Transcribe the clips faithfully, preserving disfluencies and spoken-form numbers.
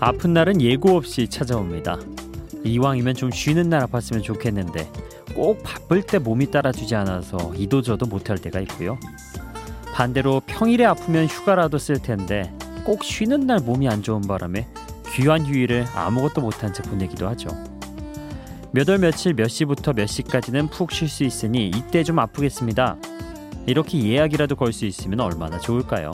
아픈 날은 예고 없이 찾아옵니다. 이왕이면 좀 쉬는 날 아팠으면 좋겠는데 꼭 바쁠 때 몸이 따라주지 않아서 이도저도 못할 때가 있고요. 반대로 평일에 아프면 휴가라도 쓸 텐데 꼭 쉬는 날 몸이 안 좋은 바람에 귀한 휴일을 아무것도 못한 채 보내기도 하죠. 몇 월 며칠 몇 시부터 몇 시까지는 푹 쉴 수 있으니 이때 좀 아프겠습니다. 이렇게 예약이라도 걸 수 있으면 얼마나 좋을까요?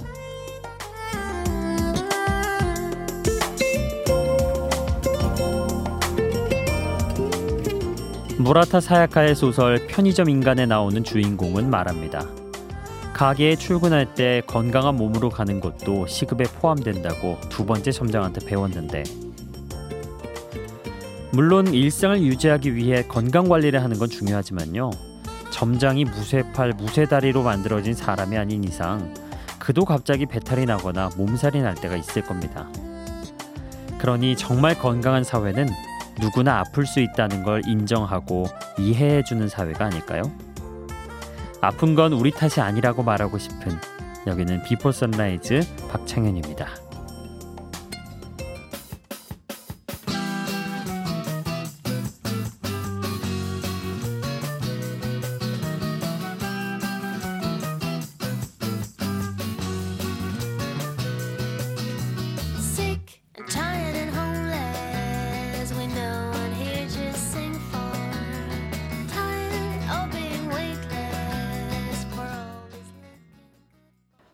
무라타 사야카의 소설 편의점 인간에 나오는 주인공은 말합니다. 가게에 출근할 때 건강한 몸으로 가는 것도 시급에 포함된다고 두 번째 점장한테 배웠는데, 물론 일상을 유지하기 위해 건강관리를 하는 건 중요하지만요, 점장이 무쇠팔, 무쇠다리로 만들어진 사람이 아닌 이상 그도 갑자기 배탈이 나거나 몸살이 날 때가 있을 겁니다. 그러니 정말 건강한 사회는 누구나 아플 수 있다는 걸 인정하고 이해해주는 사회가 아닐까요? 아픈 건 우리 탓이 아니라고 말하고 싶은, 여기는 비포 선라이즈 박창현입니다.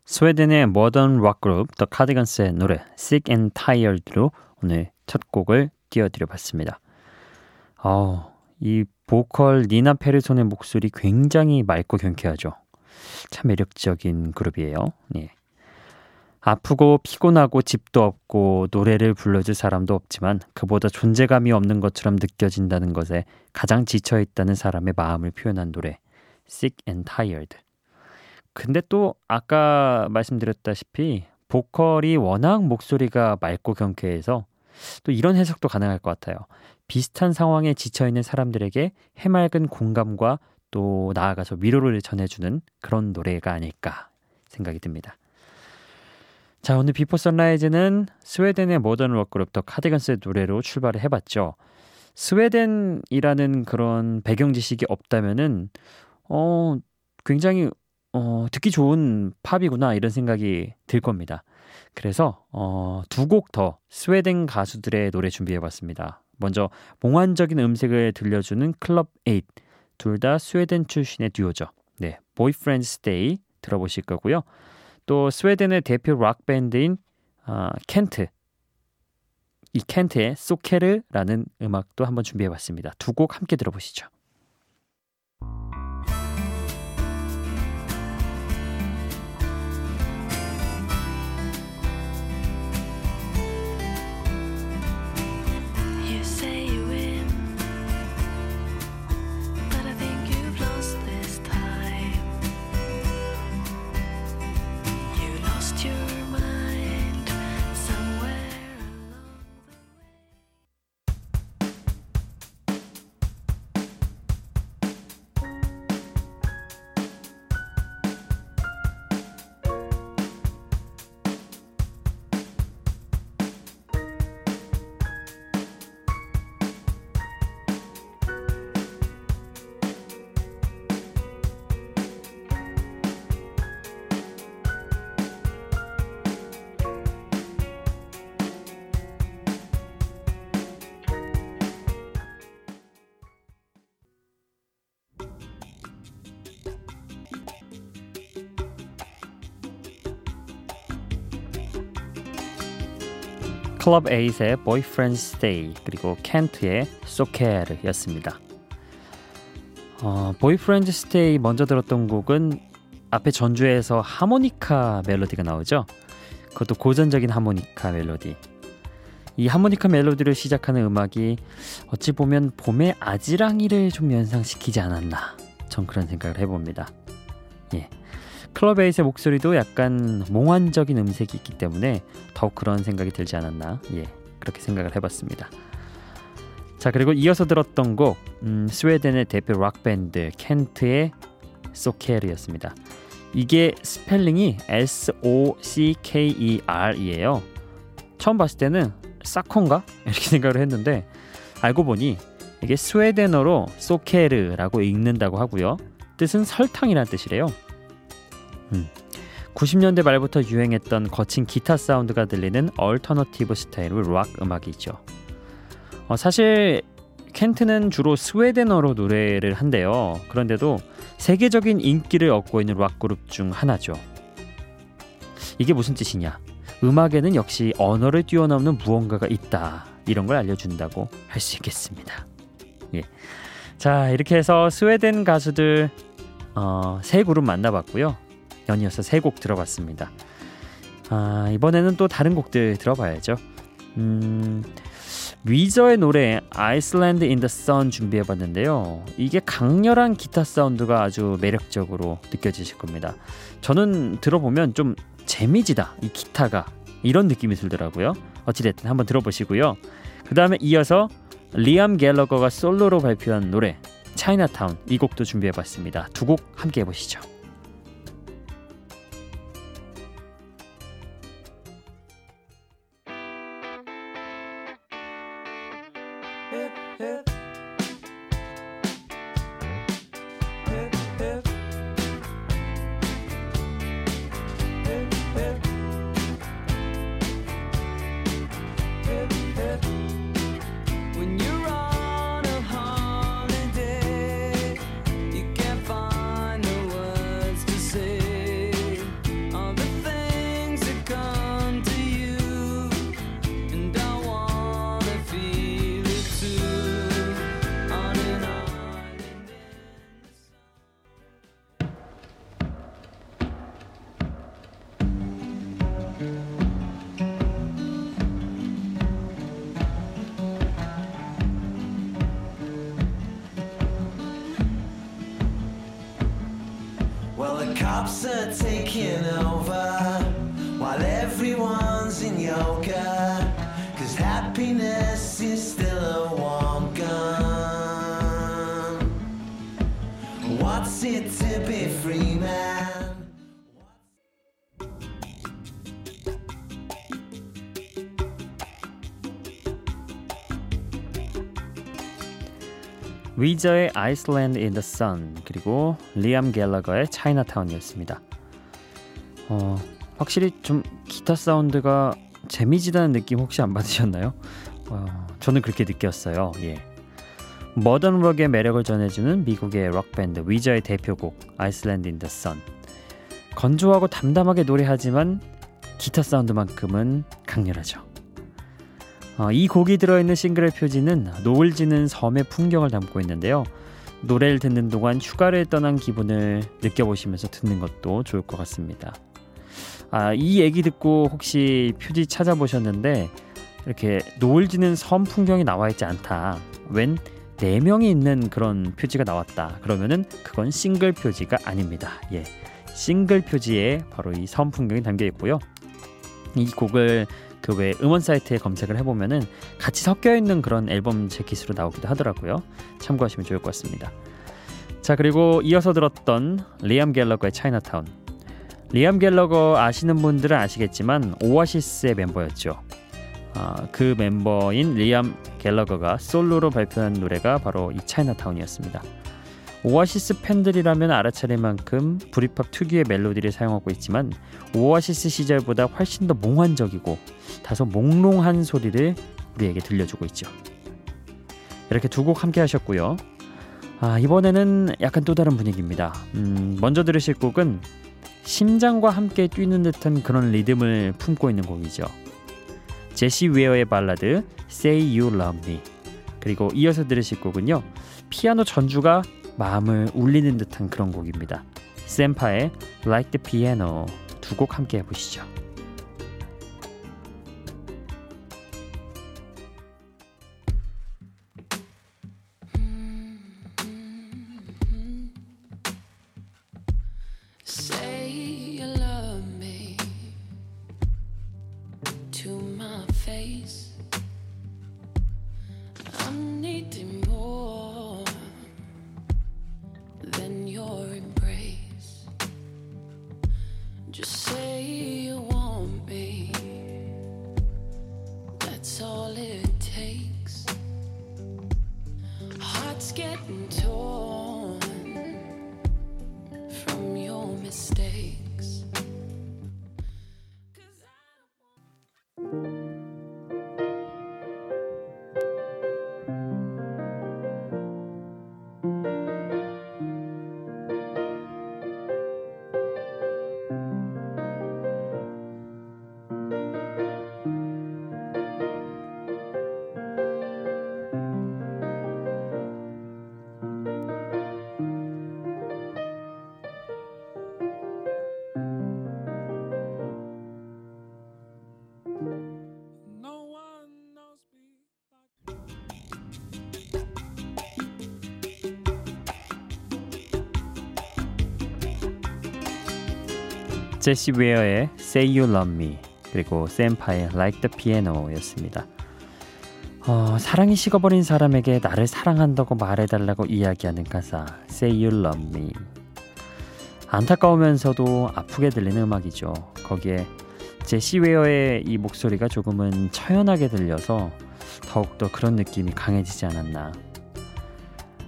스웨덴의 모던 록 그룹 더 카디건스의 노래 Sick and Tired로 오늘 첫 곡을 띄워드려봤습니다. 어, 이 보컬 니나 페르손의 목소리 굉장히 맑고 경쾌하죠. 참 매력적인 그룹이에요. 예. 아프고 피곤하고 집도 없고 노래를 불러줄 사람도 없지만 그보다 존재감이 없는 것처럼 느껴진다는 것에 가장 지쳐있다는 사람의 마음을 표현한 노래 Sick and Tired. 근데 또 아까 말씀드렸다시피 보컬이 워낙 목소리가 맑고 경쾌해서 또 이런 해석도 가능할 것 같아요. 비슷한 상황에 지쳐있는 사람들에게 해맑은 공감과 또 나아가서 위로를 전해주는 그런 노래가 아닐까 생각이 듭니다. 자, 오늘 비포 선라이즈는 스웨덴의 모던 록그룹 더 카디건스의 노래로 출발을 해봤죠. 스웨덴이라는 그런 배경 지식이 없다면은 어 굉장히 어, 듣기 좋은 팝이구나 이런 생각이 들 겁니다. 그래서 어, 두 곡 더 스웨덴 가수들의 노래 준비해봤습니다. 먼저 몽환적인 음색을 들려주는 클럽 에잇, 둘 다 스웨덴 출신의 듀오죠. 네, Boyfriend's Day 들어보실 거고요. 또 스웨덴의 대표 락밴드인 어, 켄트, 이 켄트의 소케르라는 음악도 한번 준비해봤습니다. 두 곡 함께 들어보시죠. 클럽 에잇의 Boyfriend's Day 그리고 켄트의 소케르였습니다. 어, Boyfriend's Day 먼저 들었던 곡은 앞에 전주에서 하모니카 멜로디가 나오죠. 그것도 고전적인 하모니카 멜로디. 이 하모니카 멜로디를 시작하는 음악이 어찌 보면 봄의 아지랑이를 좀 연상시키지 않았나, 전 그런 생각을 해봅니다. 예. 클럽 에잇의 목소리도 약간 몽환적인 음색이 있기 때문에 더욱 그런 생각이 들지 않았나, 예, 그렇게 생각을 해봤습니다. 자, 그리고 이어서 들었던 곡 음, 스웨덴의 대표 락밴드 켄트의 소케르였습니다. 이게 스펠링이 에스 오 씨 케이 이 알 이에요. 처음 봤을 때는 사콘가? 이렇게 생각을 했는데 알고 보니 이게 스웨덴어로 소케르라고 읽는다고 하고요. 뜻은 설탕이란 뜻이래요. 음. 구십 년대 말부터 유행했던 거친 기타 사운드가 들리는 얼터너티브 스타일의 락 음악이죠. 어, 사실 켄트는 주로 스웨덴어로 노래를 한대요. 그런데도 세계적인 인기를 얻고 있는 락 그룹 중 하나죠. 이게 무슨 뜻이냐? 음악에는 역시 언어를 뛰어넘는 무언가가 있다. 이런 걸 알려준다고 할 수 있겠습니다. 예. 자, 이렇게 해서 스웨덴 가수들 어, 세 그룹 만나봤고요. 연이어서 세 곡 들어봤습니다. 아, 이번에는 또 다른 곡들 들어봐야죠. 음, 위저의 노래 Iceland in the Sun 준비해봤는데요. 이게 강렬한 기타 사운드가 아주 매력적으로 느껴지실 겁니다. 저는 들어보면 좀 재미지다, 이 기타가, 이런 느낌이 들더라고요. 어찌됐든 한번 들어보시고요. 그 다음에 이어서 리암 갤러거가 솔로로 발표한 노래 차이나타운, 이 곡도 준비해봤습니다. 두 곡 함께 해보시죠. Cops are taking over while everyone's in yoga, 'cause happiness is still a warm gun. What's it to be free, man? 위저의 Iceland in the Sun, 그리고 리암 갤러거의 차이나타운이었습니다. 어, 확실히 좀 기타 사운드가 재미지다는 느낌 혹시 안 받으셨나요? 어, 저는 그렇게 느꼈어요. 예. 머던 록의 매력을 전해주는 미국의 록밴드 위저의 대표곡 Iceland in the Sun. 건조하고 담담하게 노래하지만 기타 사운드만큼은 강렬하죠. 어, 이 곡이 들어있는 싱글의 표지는 노을 지는 섬의 풍경을 담고 있는데요. 노래를 듣는 동안 휴가를 떠난 기분을 느껴보시면서 듣는 것도 좋을 것 같습니다. 아, 이 얘기 듣고 혹시 표지 찾아보셨는데 이렇게 노을 지는 섬 풍경이 나와있지 않다, 웬 네 명이 있는 그런 표지가 나왔다, 그러면은 그건 싱글 표지가 아닙니다. 예, 싱글 표지에 바로 이 섬 풍경이 담겨있고요. 이 곡을 그 외 음원 사이트에 검색을 해보면은 같이 섞여있는 그런 앨범 재킷으로 나오기도 하더라고요. 참고하시면 좋을 것 같습니다. 자, 그리고 이어서 들었던 리암 갤러거의 차이나타운. 리암 갤러거 아시는 분들은 아시겠지만 오아시스의 멤버였죠. 아, 그 멤버인 리암 갤러거가 솔로로 발표한 노래가 바로 이 차이나타운이었습니다. 오아시스 팬들이라면 알아차릴 만큼 브릿팝 특유의 멜로디를 사용하고 있지만 오아시스 시절보다 훨씬 더 몽환적이고 다소 몽롱한 소리를 우리에게 들려주고 있죠. 이렇게 두 곡 함께 하셨고요. 아, 이번에는 약간 또 다른 분위기입니다. 음, 먼저 들으실 곡은 심장과 함께 뛰는 듯한 그런 리듬을 품고 있는 곡이죠. 제시 웨어의 발라드 Say You Love Me, 그리고 이어서 들으실 곡은요, 피아노 전주가 마음을 울리는 듯한 그런 곡입니다. 샘파의 Like the Piano, 두 곡 함께 해보시죠. Just say you want me, that's all. 제시 웨어의 Say You Love Me 그리고 샘파의 Like the Piano 였습니다. 어, 사랑이 식어버린 사람에게 나를 사랑한다고 말해달라고 이야기하는 가사 Say You Love Me. 안타까우면서도 아프게 들리는 음악이죠. 거기에 제시 웨어의 이 목소리가 조금은 처연하게 들려서 더욱더 그런 느낌이 강해지지 않았나.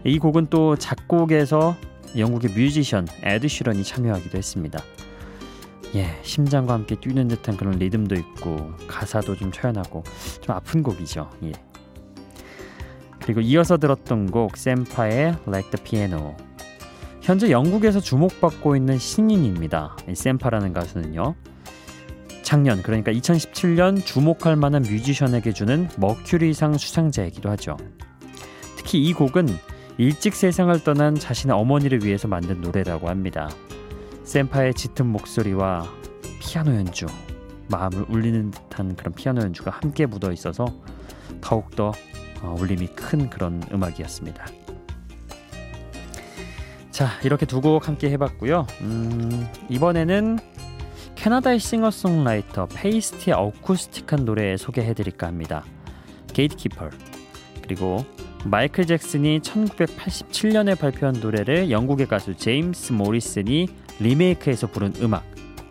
이 곡은 또 작곡에서 영국의 뮤지션 에드 쉬런이 참여하기도 했습니다. 예, 심장과 함께 뛰는 듯한 그런 리듬도 있고 가사도 좀 처연하고 좀 아픈 곡이죠. 예. 그리고 이어서 들었던 곡 샘파의 Like the Piano. 현재 영국에서 주목받고 있는 신인입니다. 이 샘파라는 가수는요, 작년 그러니까 이천십칠 년 주목할 만한 뮤지션에게 주는 머큐리상 수상자이기도 하죠. 특히 이 곡은 일찍 세상을 떠난 자신의 어머니를 위해서 만든 노래라고 합니다. 샘파의 짙은 목소리와 피아노 연주, 마음을 울리는 듯한 그런 피아노 연주가 함께 묻어있어서 더욱더 울림이 큰 그런 음악이었습니다. 자, 이렇게 두 곡 함께 해봤고요. 음, 이번에는 캐나다의 싱어송라이터 페이스티의 어쿠스틱한 노래 소개해드릴까 합니다. Gatekeeper 그리고 마이클 잭슨이 천구백팔십칠 년에 발표한 노래를 영국의 가수 제임스 모리슨이 리메이크해서 부른 음악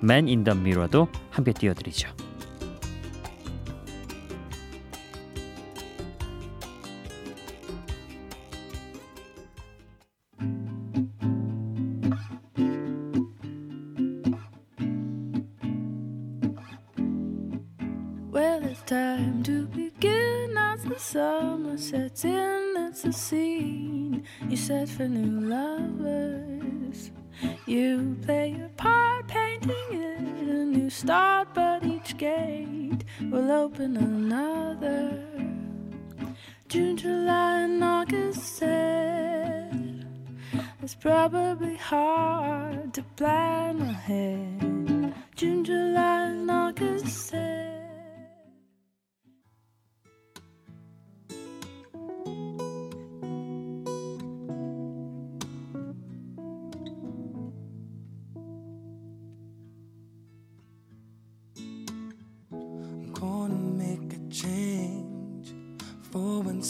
Man in the Mirror도 함께 띄워드리죠. Well, it's time to begin as the summer sets in. That's the scene you set for new lovers. You play your part, painting it a new start, but each gate will open another. June, July, and August said it's probably hard to plan ahead. June, July, and August said.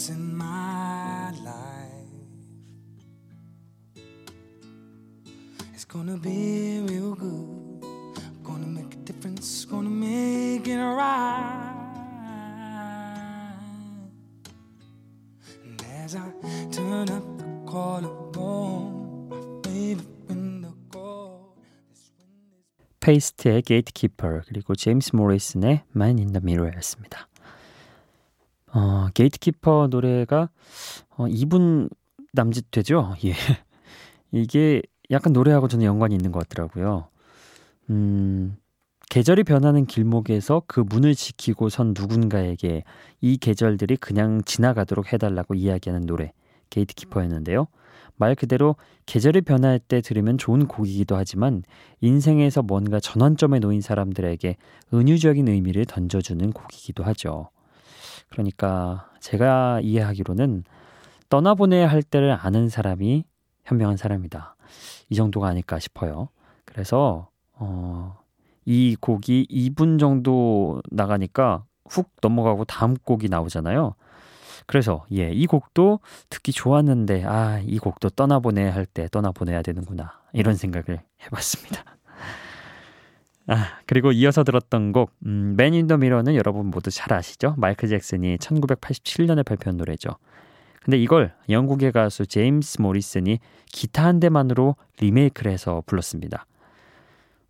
In my life, it's gonna be real good. I'm gonna make a difference, gonna make it right. And as I turn up the collarbone, my favorite window call. 페이스트의 Gatekeeper 그리고 제임스 모리슨의 Man in the Mirror였습니다. 어, 게이트키퍼 노래가 어, 이 분 남짓 되죠? 예. 이게 약간 노래하고 저는 연관이 있는 것 같더라고요. 음, 계절이 변하는 길목에서 그 문을 지키고 선 누군가에게 이 계절들이 그냥 지나가도록 해달라고 이야기하는 노래 게이트키퍼였는데요. 말 그대로 계절이 변할 때 들으면 좋은 곡이기도 하지만 인생에서 뭔가 전환점에 놓인 사람들에게 은유적인 의미를 던져주는 곡이기도 하죠. 그러니까 제가 이해하기로는 떠나보내야 할 때를 아는 사람이 현명한 사람이다. 이 정도가 아닐까 싶어요. 그래서 어, 이 곡이 이 분 정도 나가니까 훅 넘어가고 다음 곡이 나오잖아요. 그래서 예, 이 곡도 듣기 좋았는데 아, 이 곡도 떠나보내야 할 때 떠나보내야 되는구나. 이런 생각을 해봤습니다. 아, 그리고 이어서 들었던 곡 음, Man in the Mirror는 여러분 모두 잘 아시죠? 마이클 잭슨이 천구백팔십칠 년에 발표한 노래죠. 근데 이걸 영국의 가수 제임스 모리슨이 기타 한 대만으로 리메이크를 해서 불렀습니다.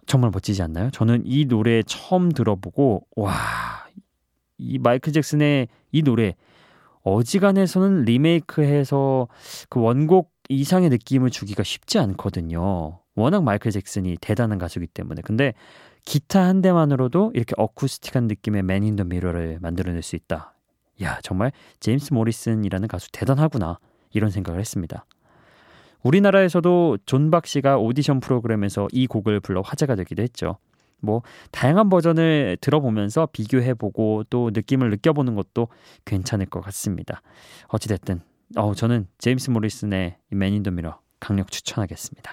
정말 멋지지 않나요? 저는 이 노래 처음 들어보고 와, 이 마이클 잭슨의 이 노래 어지간해서는 리메이크해서 그 원곡 이상의 느낌을 주기가 쉽지 않거든요. 워낙 마이클 잭슨이 대단한 가수이기 때문에. 근데 기타 한 대만으로도 이렇게 어쿠스틱한 느낌의 Man in the Mirror를 만들어낼 수 있다. 야, 정말 제임스 모리슨이라는 가수 대단하구나. 이런 생각을 했습니다. 우리나라에서도 존박 씨가 오디션 프로그램에서 이 곡을 불러 화제가 되기도 했죠. 뭐 다양한 버전을 들어보면서 비교해보고 또 느낌을 느껴보는 것도 괜찮을 것 같습니다. 어찌됐든 어, 저는 제임스 모리슨의 Man in the Mirror 강력 추천하겠습니다.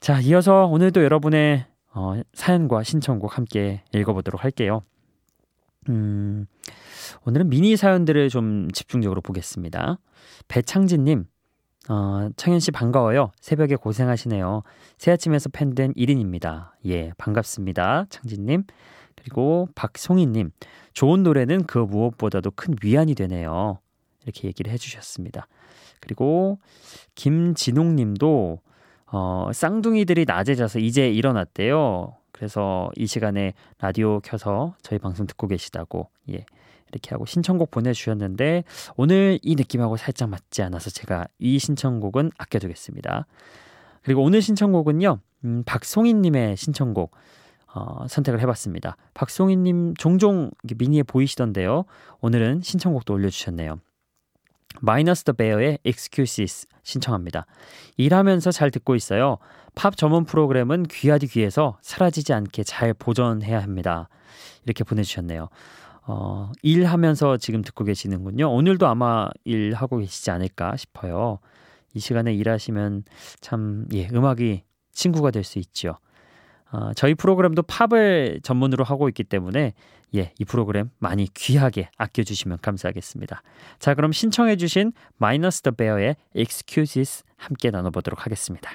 자, 이어서 오늘도 여러분의 어, 사연과 신청곡 함께 읽어보도록 할게요. 음, 오늘은 미니 사연들을 좀 집중적으로 보겠습니다. 배창진님, 어, 창현씨 반가워요. 새벽에 고생하시네요. 새아침에서 팬된 일 인입니다. 예, 반갑습니다. 창진님. 그리고 박송희님, 좋은 노래는 그 무엇보다도 큰 위안이 되네요. 이렇게 얘기를 해주셨습니다. 그리고 김진홍님도 어, 쌍둥이들이 낮에 자서 이제 일어났대요. 그래서 이 시간에 라디오 켜서 저희 방송 듣고 계시다고, 예, 이렇게 하고 신청곡 보내주셨는데 오늘 이 느낌하고 살짝 맞지 않아서 제가 이 신청곡은 아껴두겠습니다. 그리고 오늘 신청곡은요, 음, 박송희님의 신청곡 어, 선택을 해봤습니다. 박송희님 종종 미니에 보이시던데요. 오늘은 신청곡도 올려주셨네요. 마이너스 더 베어의 Excuses 신청합니다. 일하면서 잘 듣고 있어요. 팝 전문 프로그램은 귀하디 귀해서 사라지지 않게 잘 보존해야 합니다. 이렇게 보내주셨네요. 어, 일하면서 지금 듣고 계시는군요. 오늘도 아마 일하고 계시지 않을까 싶어요. 이 시간에 일하시면 참, 예, 음악이 친구가 될 수 있죠. 어, 저희 프로그램도 팝을 전문으로 하고 있기 때문에, 예, 이 프로그램 많이 귀하게 아껴주시면 감사하겠습니다. 자, 그럼 신청해 주신 마이너스 더 베어의 Excuses 함께 나눠보도록 하겠습니다.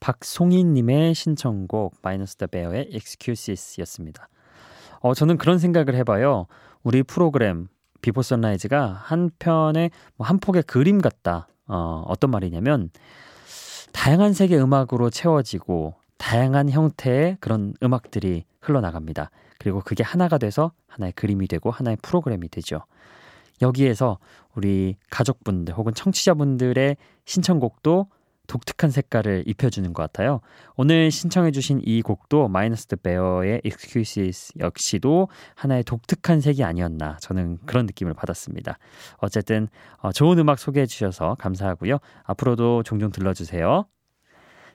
박송희님의 신청곡 마이너스 더 베어의 Excuses였습니다. 어, 저는 그런 생각을 해봐요. 우리 프로그램 비포 선라이즈가 한 편의 뭐 한 폭의 그림 같다. 어, 어떤 말이냐면 다양한 색의 음악으로 채워지고 다양한 형태의 그런 음악들이 흘러나갑니다. 그리고 그게 하나가 돼서 하나의 그림이 되고 하나의 프로그램이 되죠. 여기에서 우리 가족분들 혹은 청취자분들의 신청곡도 독특한 색깔을 입혀주는 것 같아요. 오늘 신청해주신 이 곡도 마이너스 더 베어의 Excuses 역시도 하나의 독특한 색이 아니었나, 저는 그런 느낌을 받았습니다. 어쨌든 좋은 음악 소개해주셔서 감사하고요. 앞으로도 종종 들러주세요.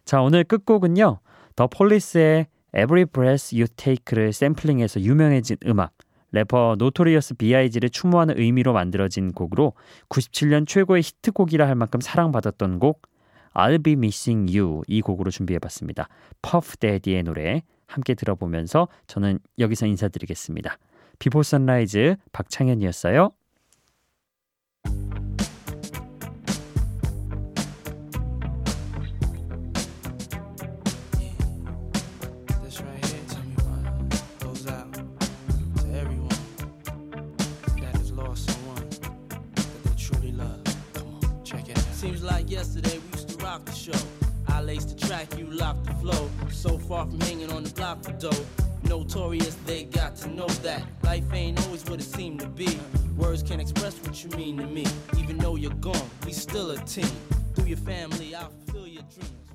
자, 오늘 끝곡은요, 더 폴리스의 Every Breath You Take를 샘플링해서 유명해진 음악, 래퍼 노토리어스 비아이지를 추모하는 의미로 만들어진 곡으로 구십칠 년 최고의 히트곡이라 할 만큼 사랑받았던 곡 I'll Be Missing You, 이 곡으로 준비해봤습니다. 퍼프 데디의 노래 함께 들어보면서 저는 여기서 인사드리겠습니다. 비포 선라이즈 박창현이었어요. The show. I laced the track, you locked the flow. So far from hanging on the block for dough. Notorious, they got to know that life ain't always what it seemed to be. Words can't express what you mean to me. Even though you're gone, we still a team. Through your family, I'll fulfill your dreams.